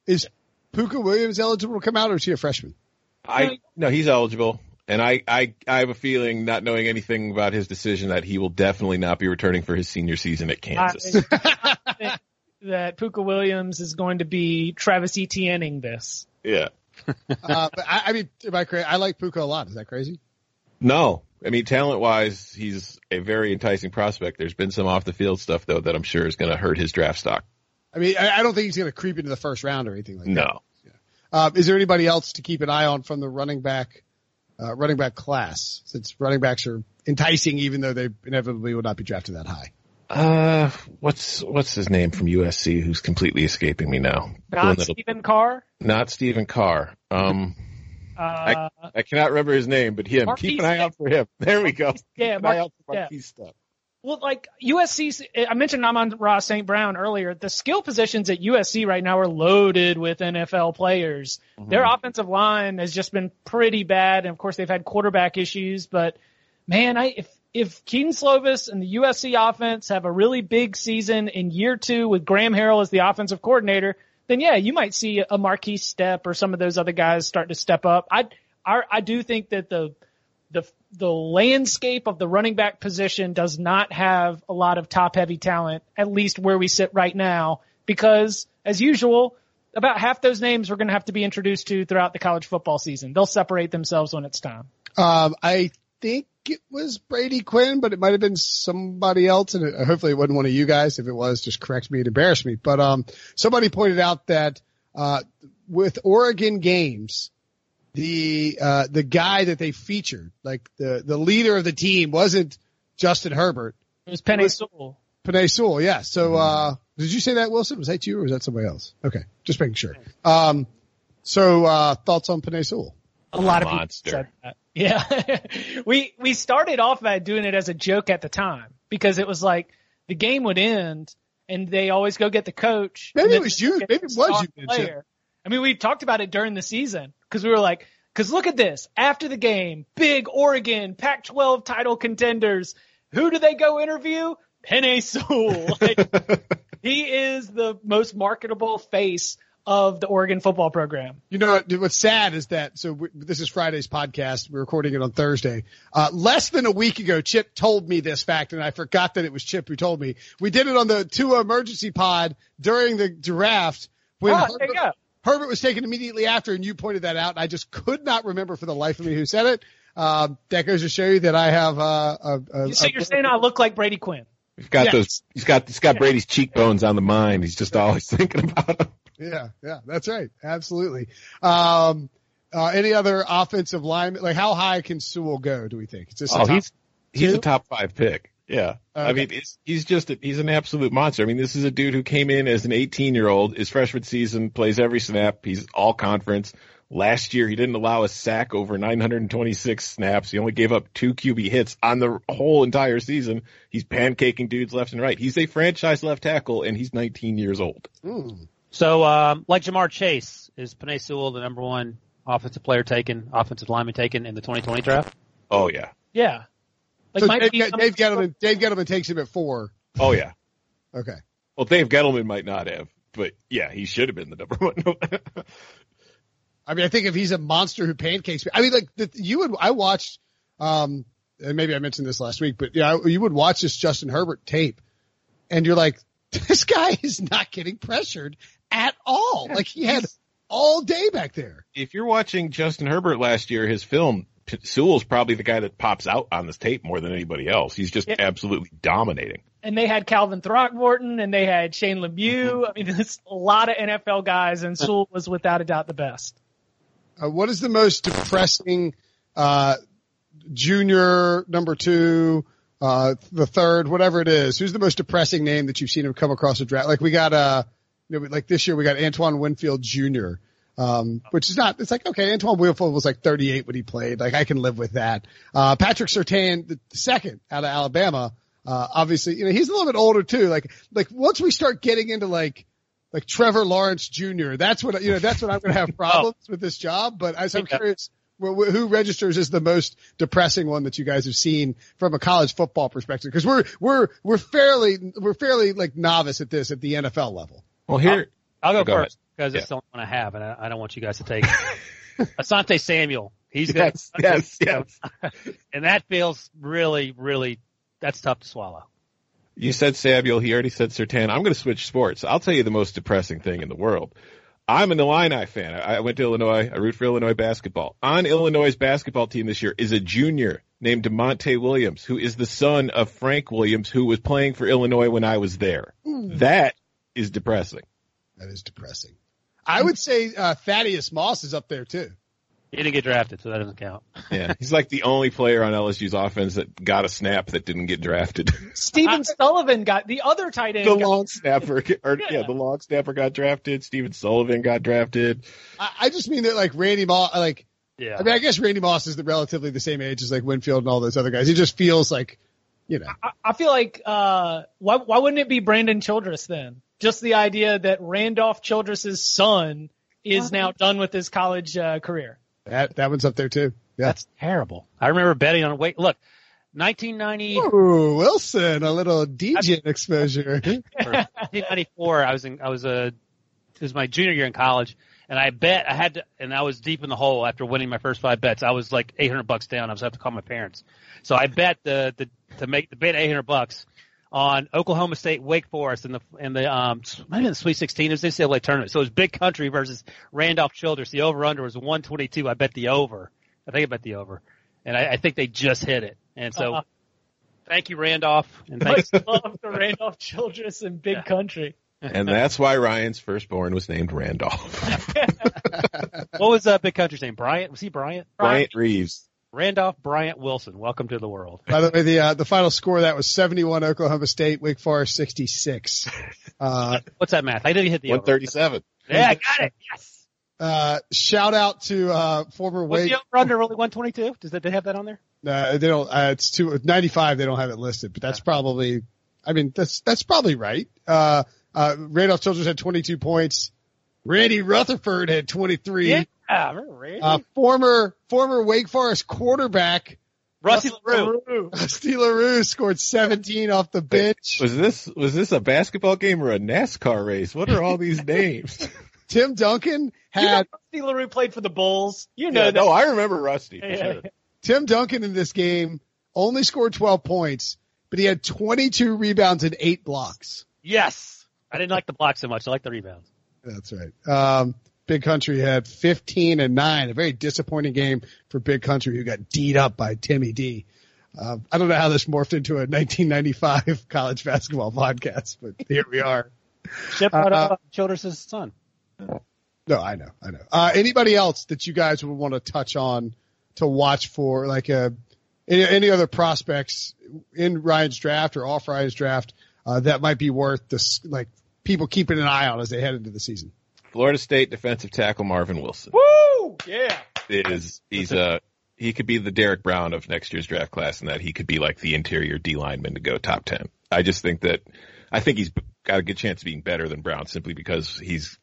Is Puka Williams eligible to come out, or is he a freshman? No, he's eligible. And I have a feeling, not knowing anything about his decision, that he will definitely not be returning for his senior season at Kansas. I think that Puka Williams is going to be Travis Etienne-ing this. Yeah. But I mean, am I crazy? I like Puka a lot. Is that crazy? No. I mean, talent-wise, he's a very enticing prospect. There's been some off-the-field stuff, though, that I'm sure is going to hurt his draft stock. I mean, I don't think he's going to creep into the first round or anything like that. No. Yeah. Is there anybody else to keep an eye on from the running back class, since running backs are enticing even though they inevitably will not be drafted that high? What's his name from USC who's completely escaping me now? Not Stephen Carr. I cannot remember his name, but him. Keep an eye out for him. There we go. Yeah, keep an eye out for Marquise Step. Well, like USC, I mentioned Amon-Ra St. Brown earlier. The skill positions at USC right now are loaded with NFL players. Mm-hmm. Their offensive line has just been pretty bad, and of course they've had quarterback issues. But man, if Keaton Slovis and the USC offense have a really big season in year two with Graham Harrell as the offensive coordinator, then yeah, you might see a Marquise Step or some of those other guys start to step up. I do think that the landscape of the running back position does not have a lot of top-heavy talent, at least where we sit right now, because, as usual, about half those names we're going to have to be introduced to throughout the college football season. They'll separate themselves when it's time. I think it was Brady Quinn, but it might have been somebody else, and hopefully it wasn't one of you guys. If it was, just correct me and embarrass me. But somebody pointed out that with Oregon games, the guy that they featured, like the leader of the team, wasn't Justin Herbert. It was Penei Sewell. Penei Sewell, yeah. So did you say that, Wilson? Was that you or was that somebody else? Okay, just making sure. So thoughts on Penei Sewell? A lot of people said that. Yeah. We started off by doing it as a joke at the time because it was like the game would end and they always go get the coach. Maybe it was you. Maybe it was you. Player. I mean, we talked about it during the season because we were like, because look at this. After the game, big Oregon, Pac-12 title contenders. Who do they go interview? Penei Sewell. Like, he is the most marketable face of the Oregon football program. You know, what's sad is that, this is Friday's podcast. We're recording it on Thursday. Less than a week ago, Chip told me this fact, and I forgot that it was Chip who told me. We did it on the Tua emergency pod during the draft. There you go. Herbert was taken immediately after, and you pointed that out, and I just could not remember for the life of me who said it. That goes to show you that I have you're saying I look like Brady Quinn. He's got He's got Brady's cheekbones on the mind. He's just always thinking about him. Yeah, that's right. Absolutely. Any other offensive lineman? Like, how high can Sewell go, do we think? He's a top five pick. Yeah. Okay. I mean, he's an absolute monster. I mean, this is a dude who came in as an 18-year-old, his freshman season, plays every snap. He's all conference. Last year, he didn't allow a sack over 926 snaps. He only gave up 2 QB hits on the whole entire season. He's pancaking dudes left and right. He's a franchise left tackle, and he's 19 years old. Mm. So, like J'Marr Chase, is Penei Sewell the number one offensive lineman taken in the 2020 draft? Oh, yeah. Yeah. Like so Dave Gettleman takes him at 4. Oh, yeah. Okay. Well, Dave Gettleman might not have, but, yeah, he should have been the number one. I mean, I think if he's a monster who pancakes – I mean, like, I watched and maybe I mentioned this last week, but yeah, you would watch this Justin Herbert tape, and you're like, this guy is not getting pressured at all. Like, he had all day back there. If you're watching Justin Herbert last year, his film – Sewell's probably the guy that pops out on this tape more than anybody else. He's just absolutely dominating. And they had Calvin Throckmorton, and they had Shane Lemieux. I mean, there's a lot of NFL guys, and Sewell was without a doubt the best. What is the most depressing junior number 2 the third, whatever it is. Who's the most depressing name that you've seen him come across a draft? Like we got, you know, like this year we got Antoine Winfield Jr., which is not, it's like, okay, Antoine Winfield was like 38 when he played. Like I can live with that. Patrick Surtain, the second out of Alabama, obviously, you know, he's a little bit older too. Like once we start getting into like Trevor Lawrence Jr., that's what, you know, that's what I'm going to have problems with this job. But I'm curious who registers as the most depressing one that you guys have seen from a college football perspective. Cause we're fairly like novice at this at the NFL level. Well, here, I'll go first because it's the only one I have and I don't want you guys to take it. Asante Samuel. He's got, yes. And that feels really, really, that's tough to swallow. You said Samuel. He already said Surtain. I'm going to switch sports. I'll tell you the most depressing thing in the world. I'm an Illini fan. I went to Illinois. I root for Illinois basketball. On Illinois' basketball team this year is a junior named DeMonte Williams, who is the son of Frank Williams, who was playing for Illinois when I was there. Ooh. That is depressing. That is depressing. I would say Thaddeus Moss is up there, too. He didn't get drafted, so that doesn't count. Yeah, he's like the only player on LSU's offense that got a snap that didn't get drafted. Steven Sullivan got the other tight end. The long snapper got drafted. Steven Sullivan got drafted. I just mean that, like, Randy Moss, like, yeah. I mean, I guess Randy Moss is relatively the same age as, like, Winfield and all those other guys. He just feels like, you know. I feel like, why wouldn't it be Brandon Childress then? Just the idea that Randolph Childress's son is now done with his college career. That one's up there too. Yeah. That's terrible. I remember betting on a weight. Look, 1990. Ooh, Wilson, a little DJ exposure. 1994. It was my junior year in college, and I bet I was deep in the hole after winning my first 5 bets. I was like $800 down. I was have to call my parents. So I bet to make the bet $800 on Oklahoma State, Wake Forest, in the maybe the Sweet 16, it was the NCAA tournament. So it was Big Country versus Randolph Childress. The over/under was 122. I bet the over. And I think they just hit it. And so, thank you, Randolph. And thanks. I love the Randolph Childress and Big Country. And that's why Ryan's firstborn was named Randolph. What was Big Country's name? Bryant? Was he Bryant? Bryant Reeves. Randolph Bryant Wilson, welcome to the world. By the way, the final score that was 71 Oklahoma State, Wake Forest 66. What's that math? I didn't hit the 137. Over. Yeah, I got it. Yes. Shout out to former Wake. Was the over/under really 122? Does that they have that on there? No, they don't. It's 295. They don't have it listed, but that's probably. I mean, that's probably right. Randolph Childress had 22 points. Randy Rutherford had 23. Yeah. Former Wake Forest quarterback Rusty LaRue. Rusty LaRue scored 17 off the bench. Was this a basketball game or a NASCAR race? What are all these names? Tim Duncan had Rusty LaRue played for the Bulls. You know that. No, I remember Rusty. Sure. Tim Duncan in this game only scored 12 points, but he had 22 rebounds and 8 blocks. Yes, I didn't like the blocks so much. I like the rebounds. That's right. Big Country had 15 and 9, a very disappointing game for Big Country, who got D'd up by Timmy D. I don't know how this morphed into a 1995 college basketball podcast, but here we are. Chip out of Childress's son. No, I know. Anybody else that you guys would want to touch on to watch for, like any other prospects in Ryan's draft or off Ryan's draft that might be worth this, like people keeping an eye on as they head into the season? Florida State defensive tackle Marvin Wilson. Woo! Yeah. He could be the Derrick Brown of next year's draft class, and that he could be like the interior D lineman to go top 10. I just think that he's got a good chance of being better than Brown simply because he's,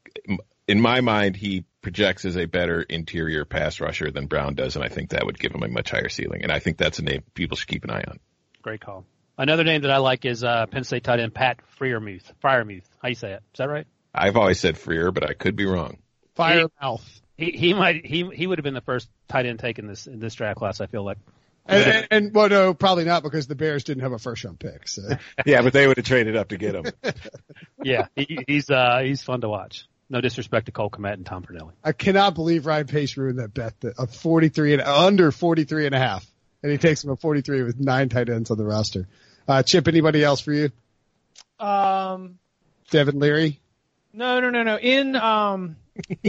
in my mind, he projects as a better interior pass rusher than Brown does, and I think that would give him a much higher ceiling. And I think that's a name people should keep an eye on. Great call. Another name that I like is Penn State tight end Pat Freiermuth. How you say it? Is that right? I've always said Freer, but I could be wrong. Firemouth. He would have been the first tight end taken in this draft class, I feel like. And well, no, probably not, because the Bears didn't have a first round pick. So. Yeah, but they would have traded up to get him. Yeah, he's fun to watch. No disrespect to Cole Kmet and Tom Fornelli. I cannot believe Ryan Pace ruined that bet of 43 and under 43.5, and he takes him at 43 with 9 tight ends on the roster. Chip, anybody else for you? Devin Leary. No. In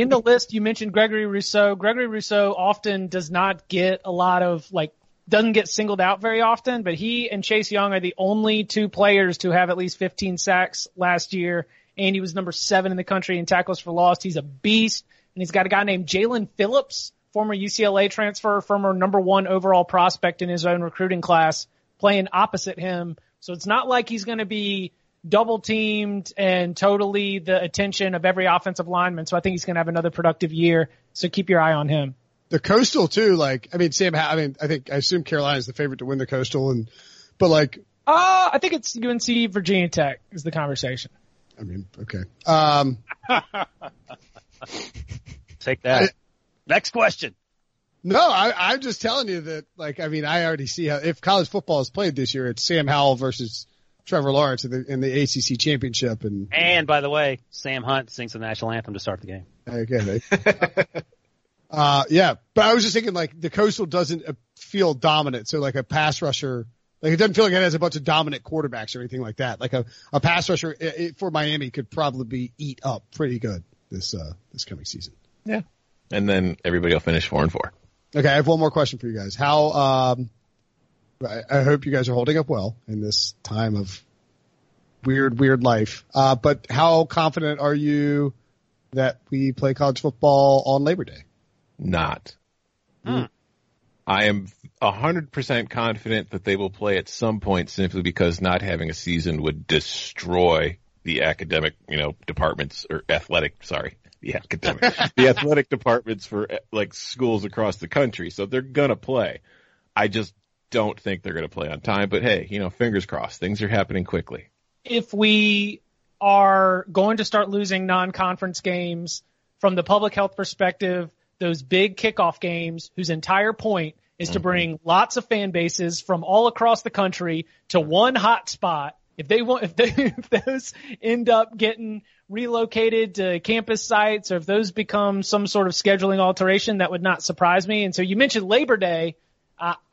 the list, you mentioned Gregory Rousseau. Gregory Rousseau often does not get a lot of like doesn't get singled out very often, but he and Chase Young are the only two players to have at least 15 sacks last year. And he was number 7 in the country in tackles for loss. He's a beast. And he's got a guy named Jalen Phillips, former UCLA transfer, former number 1 overall prospect in his own recruiting class, playing opposite him. So it's not like he's going to be double teamed and totally the attention of every offensive lineman. So I think he's going to have another productive year. So keep your eye on him. The Coastal too, like, I mean, Sam, I mean, I assume Carolina is the favorite to win the Coastal, but I think it's UNC, Virginia Tech is the conversation. I mean, okay. Take that. Next question. No, I'm just telling you that, like, I mean, I already see how, if college football is played this year, it's Sam Howell versus Trevor Lawrence in the ACC championship. And by the way, Sam Hunt sings the national anthem to start the game. Okay. Yeah, but I was just thinking, like, the Coastal doesn't feel dominant. So like a pass rusher, like, it doesn't feel like it has a bunch of dominant quarterbacks or anything like that. Like a pass rusher for Miami could probably eat up pretty good this coming season. Yeah. And then everybody will finish 4-4. Okay, I have one more question for you guys. I hope you guys are holding up well in this time of weird life. But how confident are you that we play college football on Labor Day? Not. I am 100% confident that they will play at some point, simply because not having a season would destroy the academic, departments or athletic. Sorry, the athletic departments for, like, schools across the country. So they're gonna play. I just don't think they're going to play on time, but hey, fingers crossed. Things are happening quickly. If we are going to start losing non-conference games, from the public health perspective, those big kickoff games whose entire point is to bring lots of fan bases from all across the country to one hot spot, if those end up getting relocated to campus sites, or if those become some sort of scheduling alteration, that would not surprise me. And so you mentioned Labor Day.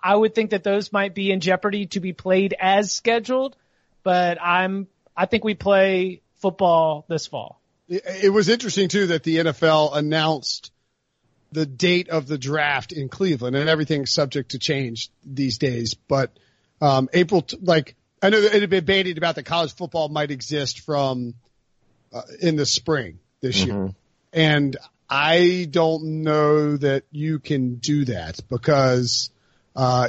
I would think that those might be in jeopardy to be played as scheduled, but I think we play football this fall. It was interesting too that the NFL announced the date of the draft in Cleveland, and everything's subject to change these days. But I know it had been debated about that college football might exist from in the spring this year, and I don't know that you can do that because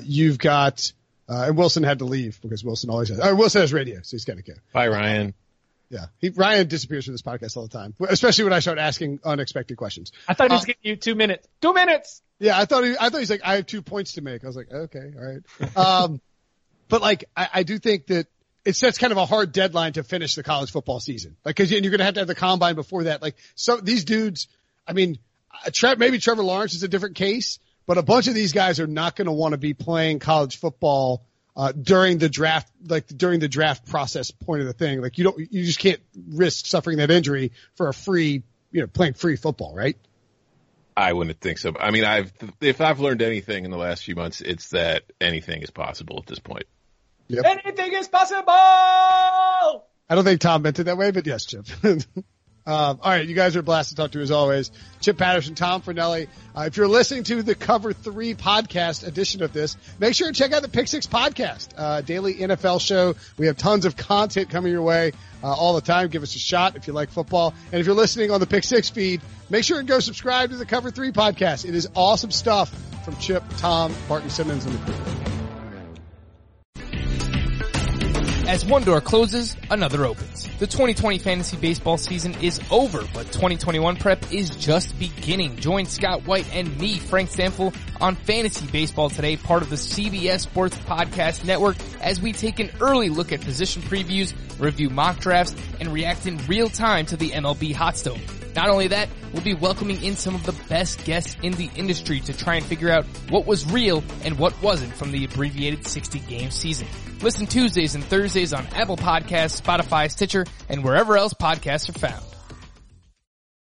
you've got and Wilson had to leave because Wilson always has. Wilson has radio, so he's got to go. Bye, Ryan. Yeah, Ryan disappears from this podcast all the time, especially when I start asking unexpected questions. I thought he was giving you 2 minutes. 2 minutes. Yeah, I thought he's like, I have 2 points to make. I was like, okay, all right. But like, I do think that it sets kind of a hard deadline to finish the college football season, like, because you're going to have the combine before that. Like, so these dudes, I mean, maybe Trevor Lawrence is a different case, but a bunch of these guys are not going to want to be playing college football during the draft process point of the thing. Like, you just can't risk suffering that injury for a free, playing free football, right? I wouldn't think so. I mean, if I've learned anything in the last few months, it's that anything is possible at this point. Yep. Anything is possible. I don't think Tom meant it that way, but yes, Chip. All right, you guys are a blast to talk to as always. Chip Patterson, Tom Fornelli. If you're listening to the Cover 3 podcast edition of this, make sure to check out the Pick 6 podcast, daily NFL show. We have tons of content coming your way all the time. Give us a shot if you like football. And if you're listening on the Pick 6 feed, make sure and go subscribe to the Cover 3 podcast. It is awesome stuff from Chip, Tom, Barton Simmons, and the crew. As one door closes, another opens. The 2020 fantasy baseball season is over, but 2021 prep is just beginning. Join Scott White and me, Frank Stanfill, on Fantasy Baseball Today, part of the CBS Sports Podcast Network, as we take an early look at position previews, review mock drafts, and react in real time to the MLB hot stove. Not only that, we'll be welcoming in some of the best guests in the industry to try and figure out what was real and what wasn't from the abbreviated 60-game season. Listen Tuesdays and Thursdays on Apple Podcasts, Spotify, Stitcher, and wherever else podcasts are found.